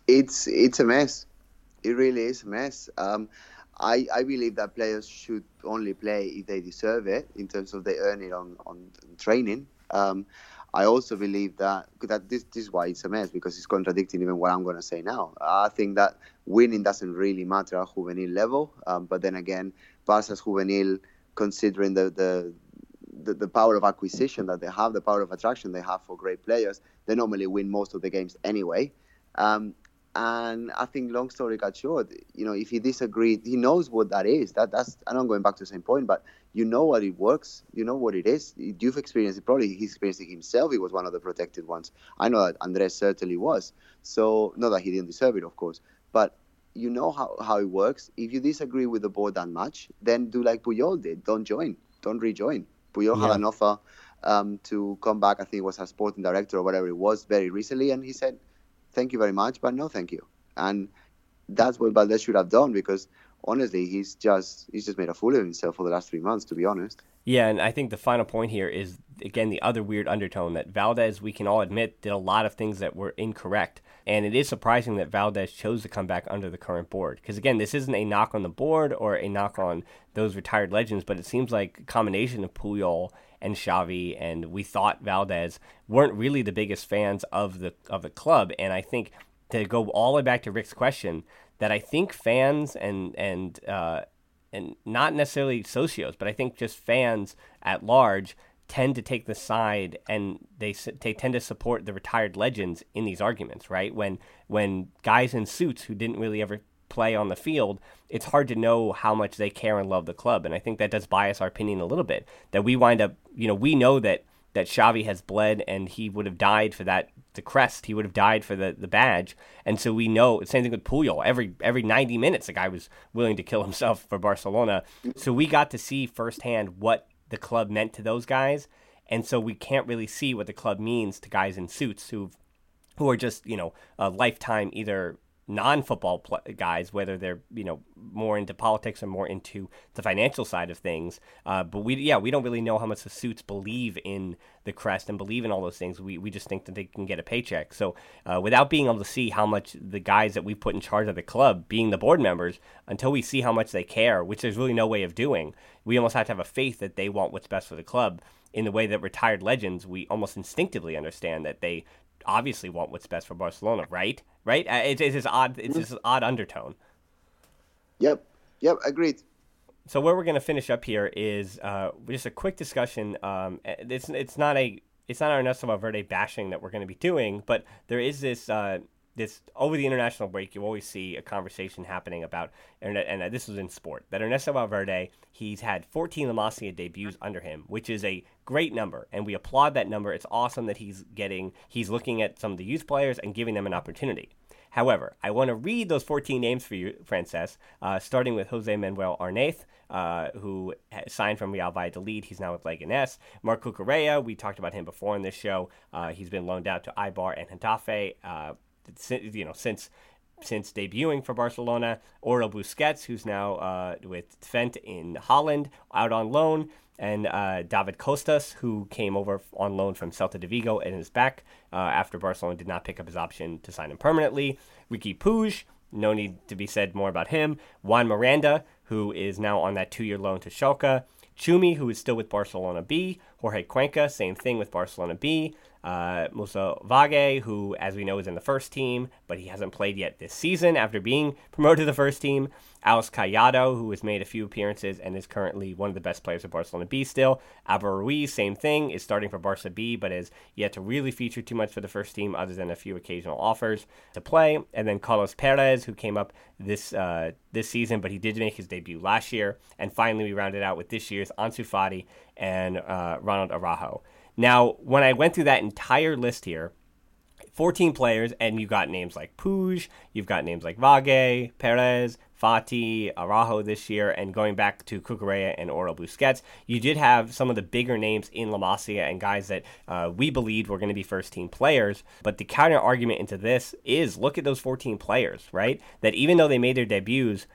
It's it's a mess. It really is a mess. Um, I, I believe that players should only play if they deserve it, in terms of they earn it on, on training. Um, I also believe that, that this, this is why it's a mess, because it's contradicting even what I'm going to say now. I think that winning doesn't really matter at juvenil level. Um, but then again, Barca's juvenil, considering the, the the the power of acquisition that they have, the power of attraction they have for great players, they normally win most of the games anyway. Um, And I think, long story cut short, you know, if he disagreed, he knows what that is. That that's. I know I'm going back to the same point, but you know what it works. You know what it is. You've experienced it. Probably he experienced it himself. He was one of the protected ones. I know that Andrés certainly was. So not that he didn't deserve it, of course, but you know how, how it works. If you disagree with the board that much, then do like Puyol did. Don't join. Don't rejoin. Puyol yeah. had an offer um, to come back. I think it was a sporting director or whatever it was very recently, and he said, thank you very much, but no thank you. And that's what Valdés should have done, because honestly, he's just he's just made a fool of himself for the last three months, to be honest. Yeah, and I think the final point here is, again, the other weird undertone that Valdés, we can all admit, did a lot of things that were incorrect. And it is surprising that Valdés chose to come back under the current board. Because, again, this isn't a knock on the board or a knock on those retired legends, but it seems like a combination of Puyol and Xavi, and we thought Valdés weren't really the biggest fans of the of the club. And I think, to go all the way back to Rick's question, that I think fans and and uh, and not necessarily socios, but I think just fans at large tend to take the side, and they they tend to support the retired legends in these arguments, right? When when guys in suits who didn't really ever play on the field, it's hard to know how much they care and love the club. And I think that does bias our opinion a little bit, that we wind up, you know, we know that that Xavi has bled, and he would have died for that, the crest, he would have died for the the badge. And so we know, same thing with Puyol, every every ninety minutes the guy was willing to kill himself for Barcelona. So we got to see firsthand what the club meant to those guys, and so we can't really see what the club means to guys in suits who who are just, you know, a lifetime either non-football pl- guys, whether they're, you know, more into politics or more into the financial side of things. Uh, but we, yeah, we don't really know how much the suits believe in the crest and believe in all those things. We we just think that they can get a paycheck. So uh, without being able to see how much the guys that we put in charge of the club, being the board members, until we see how much they care, which there's really no way of doing, we almost have to have a faith that they want what's best for the club, in the way that retired legends, we almost instinctively understand that they obviously want what's best for Barcelona, right? Right? It's it's this odd, it's this odd undertone. Yep. Yep. Agreed. So where we're going to finish up here is uh, just a quick discussion. Um, it's it's not a it's not Ernesto Valverde bashing that we're going to be doing, but there is this uh, this over the international break. You always see a conversation happening about, and, and this was in sport, that Ernesto Valverde, he's had fourteen La Masia debuts under him, which is a great number, and we applaud that number. It's awesome that he's getting, he's looking at some of the youth players and giving them an opportunity. However, I want to read those fourteen names for you, Frances, uh, starting with Jose Manuel Arnaiz, uh, who signed from Real Valladolid. He's now with Leganés. Marc Cucurella, we talked about him before in this show. Uh, he's been loaned out to Eibar and Getafe, uh, you know, since since debuting for Barcelona. Oriol Busquets, who's now uh, with Twente in Holland, out on loan. And uh, David Costas, who came over on loan from Celta de Vigo and is back uh, after Barcelona did not pick up his option to sign him permanently. Riqui Puig, no need to be said more about him. Juan Miranda, who is now on that two-year loan to Schalke. Chumi, who is still with Barcelona B. Jorge Cuenca, same thing with Barcelona B. Uh, Moussa Wagué, who, as we know, is in the first team, but he hasn't played yet this season after being promoted to the first team. Alex Callado, who has made a few appearances and is currently one of the best players of Barcelona B still. Abel Ruiz, same thing, is starting for Barca B, but has yet to really feature too much for the first team other than a few occasional offers to play. And then Carles Pérez, who came up this uh, this season, but he did make his debut last year. And finally, we rounded out with this year's Ansu Fati and uh, Ronald Araujo. Now, when I went through that entire list here, fourteen players, and you got names like Puig, you've got names like Wagué, Perez, Fati, Araujo this year, and going back to Cucurella and Oriol Busquets, you did have some of the bigger names in La Masia and guys that uh, we believed were going to be first-team players. But the counter-argument into this is, look at those fourteen players, right? That even though they made their debuts,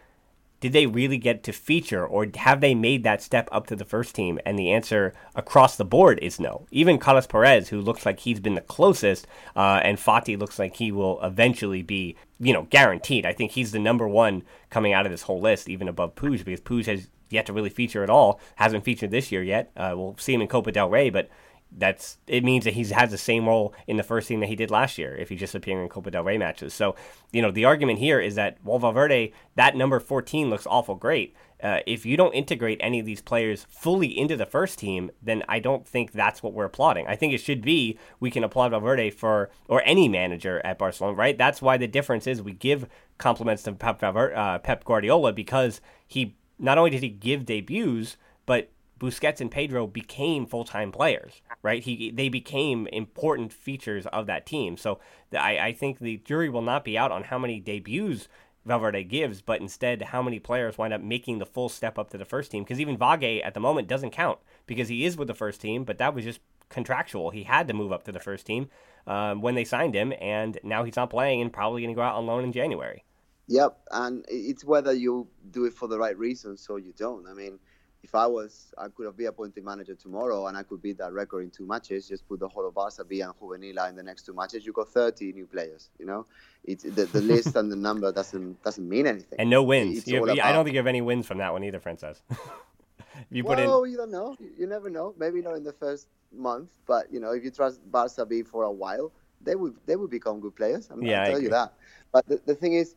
did they really get to feature, or have they made that step up to the first team? And the answer across the board is no. Even Carles Perez, who looks like he's been the closest, uh, and Fati looks like he will eventually be, you know, guaranteed. I think he's the number one coming out of this whole list, even above Puig, because Puig has yet to really feature at all, hasn't featured this year yet. Uh, we'll see him in Copa del Rey, but that's it means that he has the same role in the first team that he did last year if he's just appearing in Copa del Rey matches. So, you know, the argument here is that, well, Valverde, that number fourteen looks awful great. Uh, if you don't integrate any of these players fully into the first team, then I don't think that's what we're applauding. I think it should be we can applaud Valverde for, or any manager at Barcelona, right? That's why the difference is we give compliments to Pep, Valverde, uh, Pep Guardiola, because he not only did he give debuts, but Busquets and Pedro became full-time players, right? He They became important features of that team. So I, I think the jury will not be out on how many debuts Valverde gives, but instead how many players wind up making the full step up to the first team, because even Wagué at the moment doesn't count because he is with the first team, but that was just contractual. He had to move up to the first team um, when they signed him, and now he's not playing and probably going to go out on loan in January. Yep, and it's whether you do it for the right reasons or you don't. I mean, if I was, I could have been appointed manager tomorrow and I could beat that record in two matches, just put the whole of Barça B and Juvenila in the next two matches, you got thirty new players, you know? It's the, the list and the number doesn't doesn't mean anything. And no wins. You, I don't think you have any wins from that one either, Frances. you put well, in... you don't know. You never know. Maybe not in the first month, but, you know, if you trust Barça B for a while, they would they would become good players. I'm yeah, I tell you that. But the, the thing is,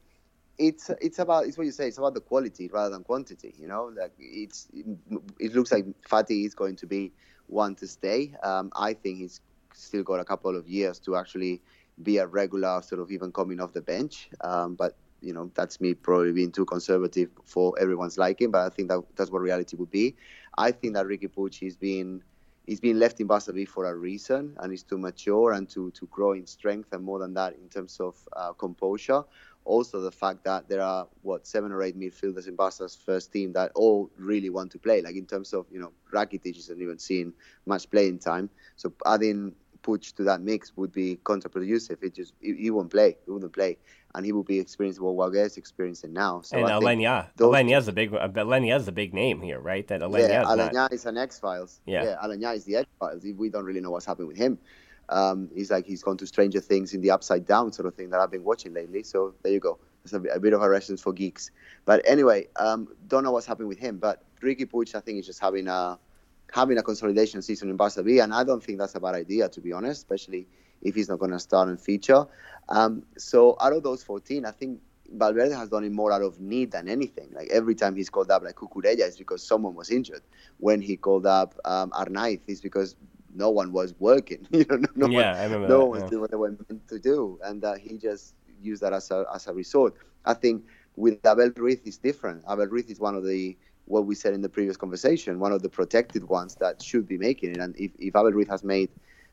It's it's about it's what you say. It's about the quality rather than quantity. You know, like it's it looks like Fati is going to be one to stay. Um, I think he's still got a couple of years to actually be a regular, sort of even coming off the bench. Um, but you know, that's me probably being too conservative for everyone's liking. But I think that that's what reality would be. I think that Riqui Puig is being he's been left in Barça B for a reason, and he's to mature and to to grow in strength, and more than that in terms of uh, composure. Also, the fact that there are, what, seven or eight midfielders in Barca's first team that all really want to play. Like, in terms of, you know, Rakitic isn't even seeing much playing time. So adding Puig to that mix would be counterproducive. It just, he, he won't play. He wouldn't play. And he will be experiencing what Wagué is experiencing now. So and Alenya. Alenya is a big, Alenya is a big name here, right? That Alenya yeah, is Alenya not... is an X-Files. Yeah. yeah, Alenya is the X-Files. We don't really know what's happened with him. Um, he's like he's gone to Stranger Things in the Upside Down sort of thing that I've been watching lately. So there you go. It's a, a bit of a reference for geeks. But anyway, um, don't know what's happening with him. But Riqui Puig, I think, is just having a having a consolidation season in Barça B, and I don't think that's a bad idea, to be honest, especially if he's not going to start and feature. Um, so out of those fourteen, I think Valverde has done it more out of need than anything. Like, every time he's called up, like Cucurella, it's because someone was injured. When he called up um, Arnaiz, it's because no one was working. You know, no, no yeah, one, I remember no that, one yeah. was doing what they were meant to do, and uh, he just used that as a as a resort. I think with Abel Ruiz is different. Abel Ruiz is one of the what we said in the previous conversation, one of the protected ones that should be making it. And if, if Abel Ruiz has made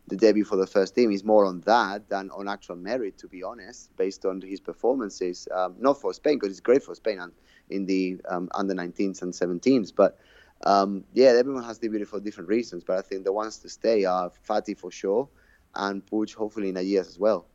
the debut for the first team, it's more on that than on actual merit, to be honest, based on his performances. Um, not for Spain, because it's great for Spain and in the um, under nineteens and seventeens, but. Um, yeah, everyone has debuted for different reasons, but I think the ones to stay are Fati for sure, and Puig hopefully in a year as well.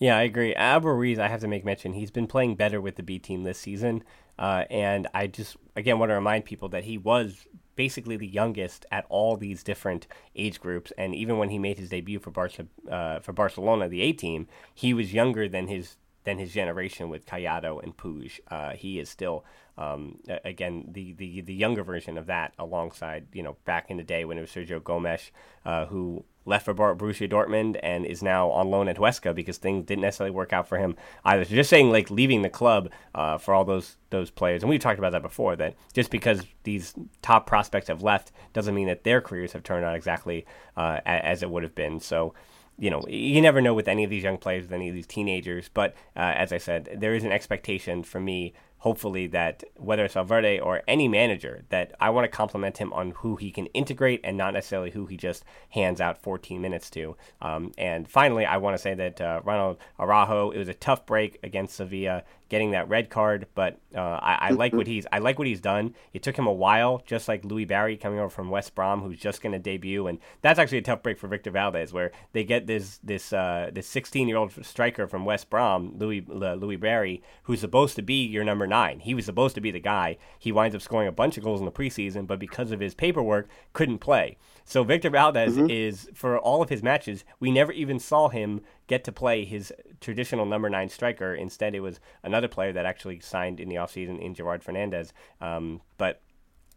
Yeah, I agree. Abel Ruiz, I have to make mention, he's been playing better with the B team this season, uh, and I just, again, want to remind people that he was basically the youngest at all these different age groups, and even when he made his debut for Barca, uh, for Barcelona, the A team, he was younger than his than his generation with Callado and Puig. Uh, he is still... Um, again, the, the, the younger version of that, alongside, you know, back in the day when it was Sergio Gomes, uh, who left for Bar- Borussia Dortmund and is now on loan at Huesca because things didn't necessarily work out for him either. So just saying, like, leaving the club uh, for all those those players, and we've talked about that before, that just because these top prospects have left doesn't mean that their careers have turned out exactly uh, as it would have been. So, you know, you never know with any of these young players, with any of these teenagers, but uh, as I said, there is an expectation for me, hopefully, that whether it's Valverde or any manager, that I want to compliment him on who he can integrate and not necessarily who he just hands out fourteen minutes to. Um, and finally, I want to say that uh, Ronald Araujo, it was a tough break against Sevilla, getting that red card, but uh, I, I like what he's I like what he's done. It took him a while, just like Louis Barry coming over from West Brom, who's just going to debut, and that's actually a tough break for Víctor Valdés, where they get this this uh, this sixteen-year-old striker from West Brom, Louis uh, Louis Barry, who's supposed to be your number nine. He was supposed to be the guy. He winds up scoring a bunch of goals in the preseason, but because of his paperwork, couldn't play. So Víctor Valdés mm-hmm. is, for all of his matches, we never even saw him get to play his traditional number nine striker. Instead, it was another player that actually signed in the offseason in Gerard Fernandez. Um, but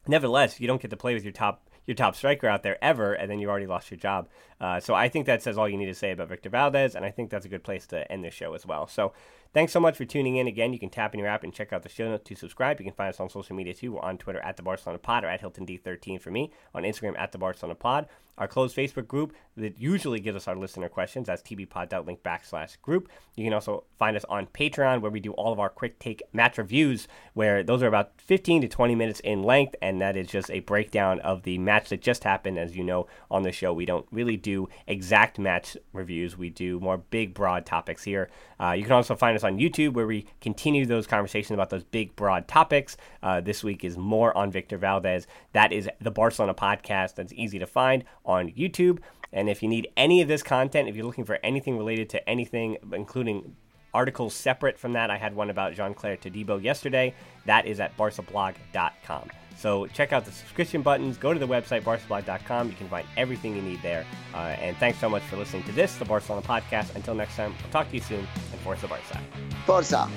nevertheless, you don't get to play with your top your top striker out there ever, and then you've already lost your job. Uh, so I think that says all you need to say about Víctor Valdés, and I think that's a good place to end this show as well. So thanks so much for tuning in. Again, you can tap in your app and check out the show notes to subscribe. You can find us on social media too. We're on Twitter at the Barcelona Pod or at Hilton D thirteen for me, on Instagram at the Barcelona Pod. Our closed Facebook group that usually gives us our listener questions, that's tbpod.link backslash group. You can also find us on Patreon, where we do all of our quick take match reviews, where those are about fifteen to twenty minutes in length, and that is just a breakdown of the match that just happened. As you know, on the show, we don't really do exact match reviews. We do more big, broad topics here. Uh, you can also find us on YouTube, where we continue those conversations about those big, broad topics. Uh, this week is more on Víctor Valdés. That is the Barcelona Podcast. That's easy to find on YouTube. And if you need any of this content, if you're looking for anything related to anything, including articles separate from that, I had one about Jean-Claire Todibo yesterday. That is at barca blog dot com. So check out the subscription buttons. Go to the website, barca blog dot com. You can find everything you need there. Uh, and thanks so much for listening to this, the Barcelona Podcast. Until next time, I'll talk to you soon. And Forza Barca. Forza.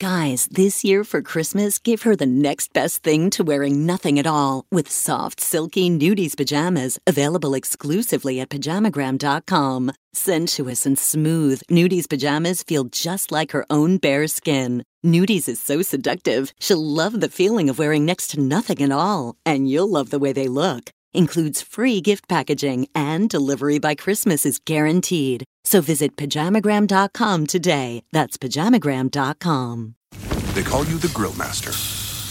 Guys, this year for Christmas, give her the next best thing to wearing nothing at all with soft, silky nudies pajamas available exclusively at pajamagram dot com. Sensuous and smooth, Nudies pajamas feel just like her own bare skin. Nudies is so seductive, she'll love the feeling of wearing next to nothing at all, and you'll love the way they look. Includes free gift packaging, and delivery by Christmas is guaranteed. So visit pajamagram dot com today. That's pajamagram dot com. They call you the grill master.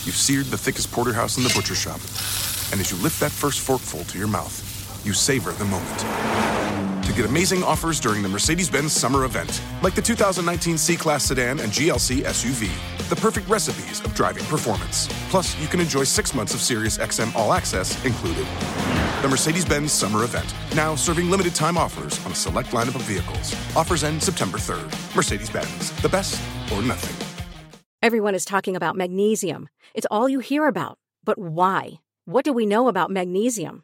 You've seared the thickest porterhouse in the butcher shop. And as you lift that first forkful to your mouth, you savor the moment. To get amazing offers during the Mercedes-Benz summer event, like the two thousand nineteen C-Class sedan and G L C S U V, the perfect recipes of driving performance. Plus, you can enjoy six months of Sirius X M All Access included. The Mercedes-Benz Summer Event, now serving limited-time offers on a select lineup of vehicles. Offers end September third. Mercedes-Benz, the best or nothing. Everyone is talking about magnesium. It's all you hear about. But why? What do we know about magnesium?